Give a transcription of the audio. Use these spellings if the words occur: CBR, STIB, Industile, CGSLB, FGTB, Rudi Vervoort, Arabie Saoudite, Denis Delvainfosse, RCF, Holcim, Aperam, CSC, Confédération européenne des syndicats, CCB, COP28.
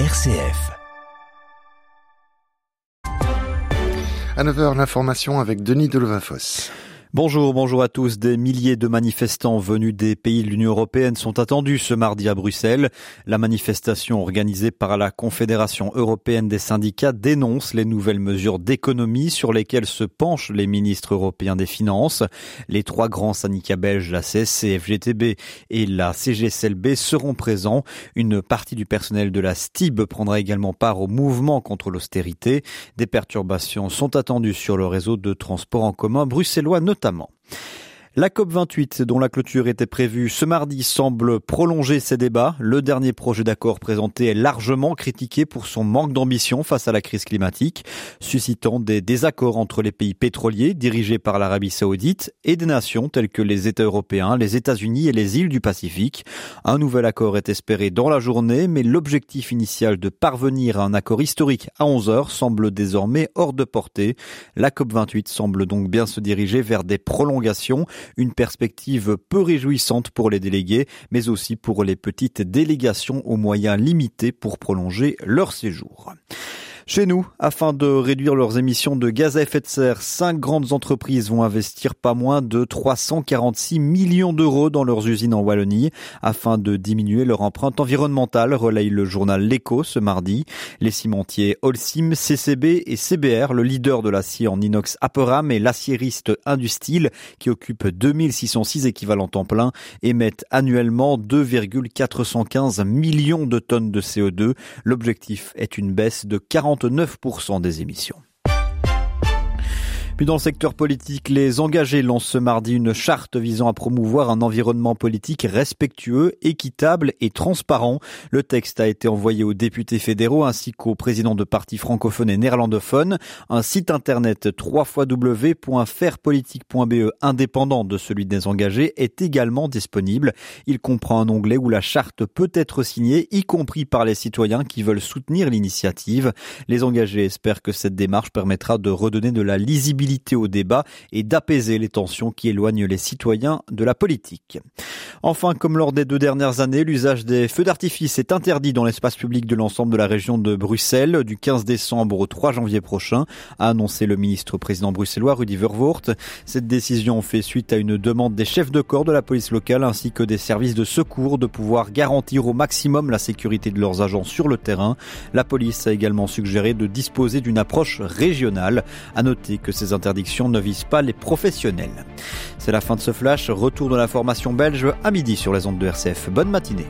RCF. À 9h, l'information avec Denis Delvainfosse. Bonjour à tous. Des milliers de manifestants venus des pays de l'Union européenne sont attendus ce mardi à Bruxelles. La manifestation organisée par la Confédération européenne des syndicats dénonce les nouvelles mesures d'économie sur lesquelles se penchent les ministres européens des finances. Les trois grands syndicats belges, la CSC, FGTB et la CGSLB seront présents. Une partie du personnel de la STIB prendra également part au mouvement contre l'austérité. Des perturbations sont attendues sur le réseau de transport en commun bruxellois notamment. La COP28, dont la clôture était prévue ce mardi, semble prolonger ces débats. Le dernier projet d'accord présenté est largement critiqué pour son manque d'ambition face à la crise climatique, suscitant des désaccords entre les pays pétroliers dirigés par l'Arabie Saoudite et des nations telles que les États européens, les États-Unis et les îles du Pacifique. Un nouvel accord est espéré dans la journée, mais l'objectif initial de parvenir à un accord historique à 11h semble désormais hors de portée. La COP28 semble donc bien se diriger vers des prolongations. Une perspective peu réjouissante pour les délégués, mais aussi pour les petites délégations aux moyens limités pour prolonger leur séjour. Chez nous, afin de réduire leurs émissions de gaz à effet de serre, 5 grandes entreprises vont investir pas moins de 346 millions d'euros dans leurs usines en Wallonie afin de diminuer leur empreinte environnementale, relaye le journal L'Écho ce mardi. Les cimentiers Holcim, CCB et CBR, le leader de l'acier en inox Aperam et l'acieriste Industile, qui occupe 2606 équivalents temps plein, émettent annuellement 2,415 millions de tonnes de CO2. L'objectif est une baisse de 49% des émissions. Puis dans le secteur politique, les engagés lancent ce mardi une charte visant à promouvoir un environnement politique respectueux, équitable et transparent. Le texte a été envoyé aux députés fédéraux ainsi qu'aux présidents de partis francophones et néerlandophones. Un site internet www.fairepolitique.be indépendant de celui des engagés est également disponible. Il comprend un onglet où la charte peut être signée, y compris par les citoyens qui veulent soutenir l'initiative. Les engagés espèrent que cette démarche permettra de redonner de la lisibilité au débat et d'apaiser les tensions qui éloignent les citoyens de la politique. Enfin, comme lors des 2 dernières années, l'usage des feux d'artifice est interdit dans l'espace public de l'ensemble de la région de Bruxelles du 15 décembre au 3 janvier prochain, a annoncé le ministre-président bruxellois Rudi Vervoort. Cette décision fait suite à une demande des chefs de corps de la police locale ainsi que des services de secours de pouvoir garantir au maximum la sécurité de leurs agents sur le terrain. La police a également suggéré de disposer d'une approche régionale. À noter que ces interdictions ne visent pas les professionnels. C'est la fin de ce flash. Retour de l'information belge à midi sur les ondes de RCF. Bonne matinée.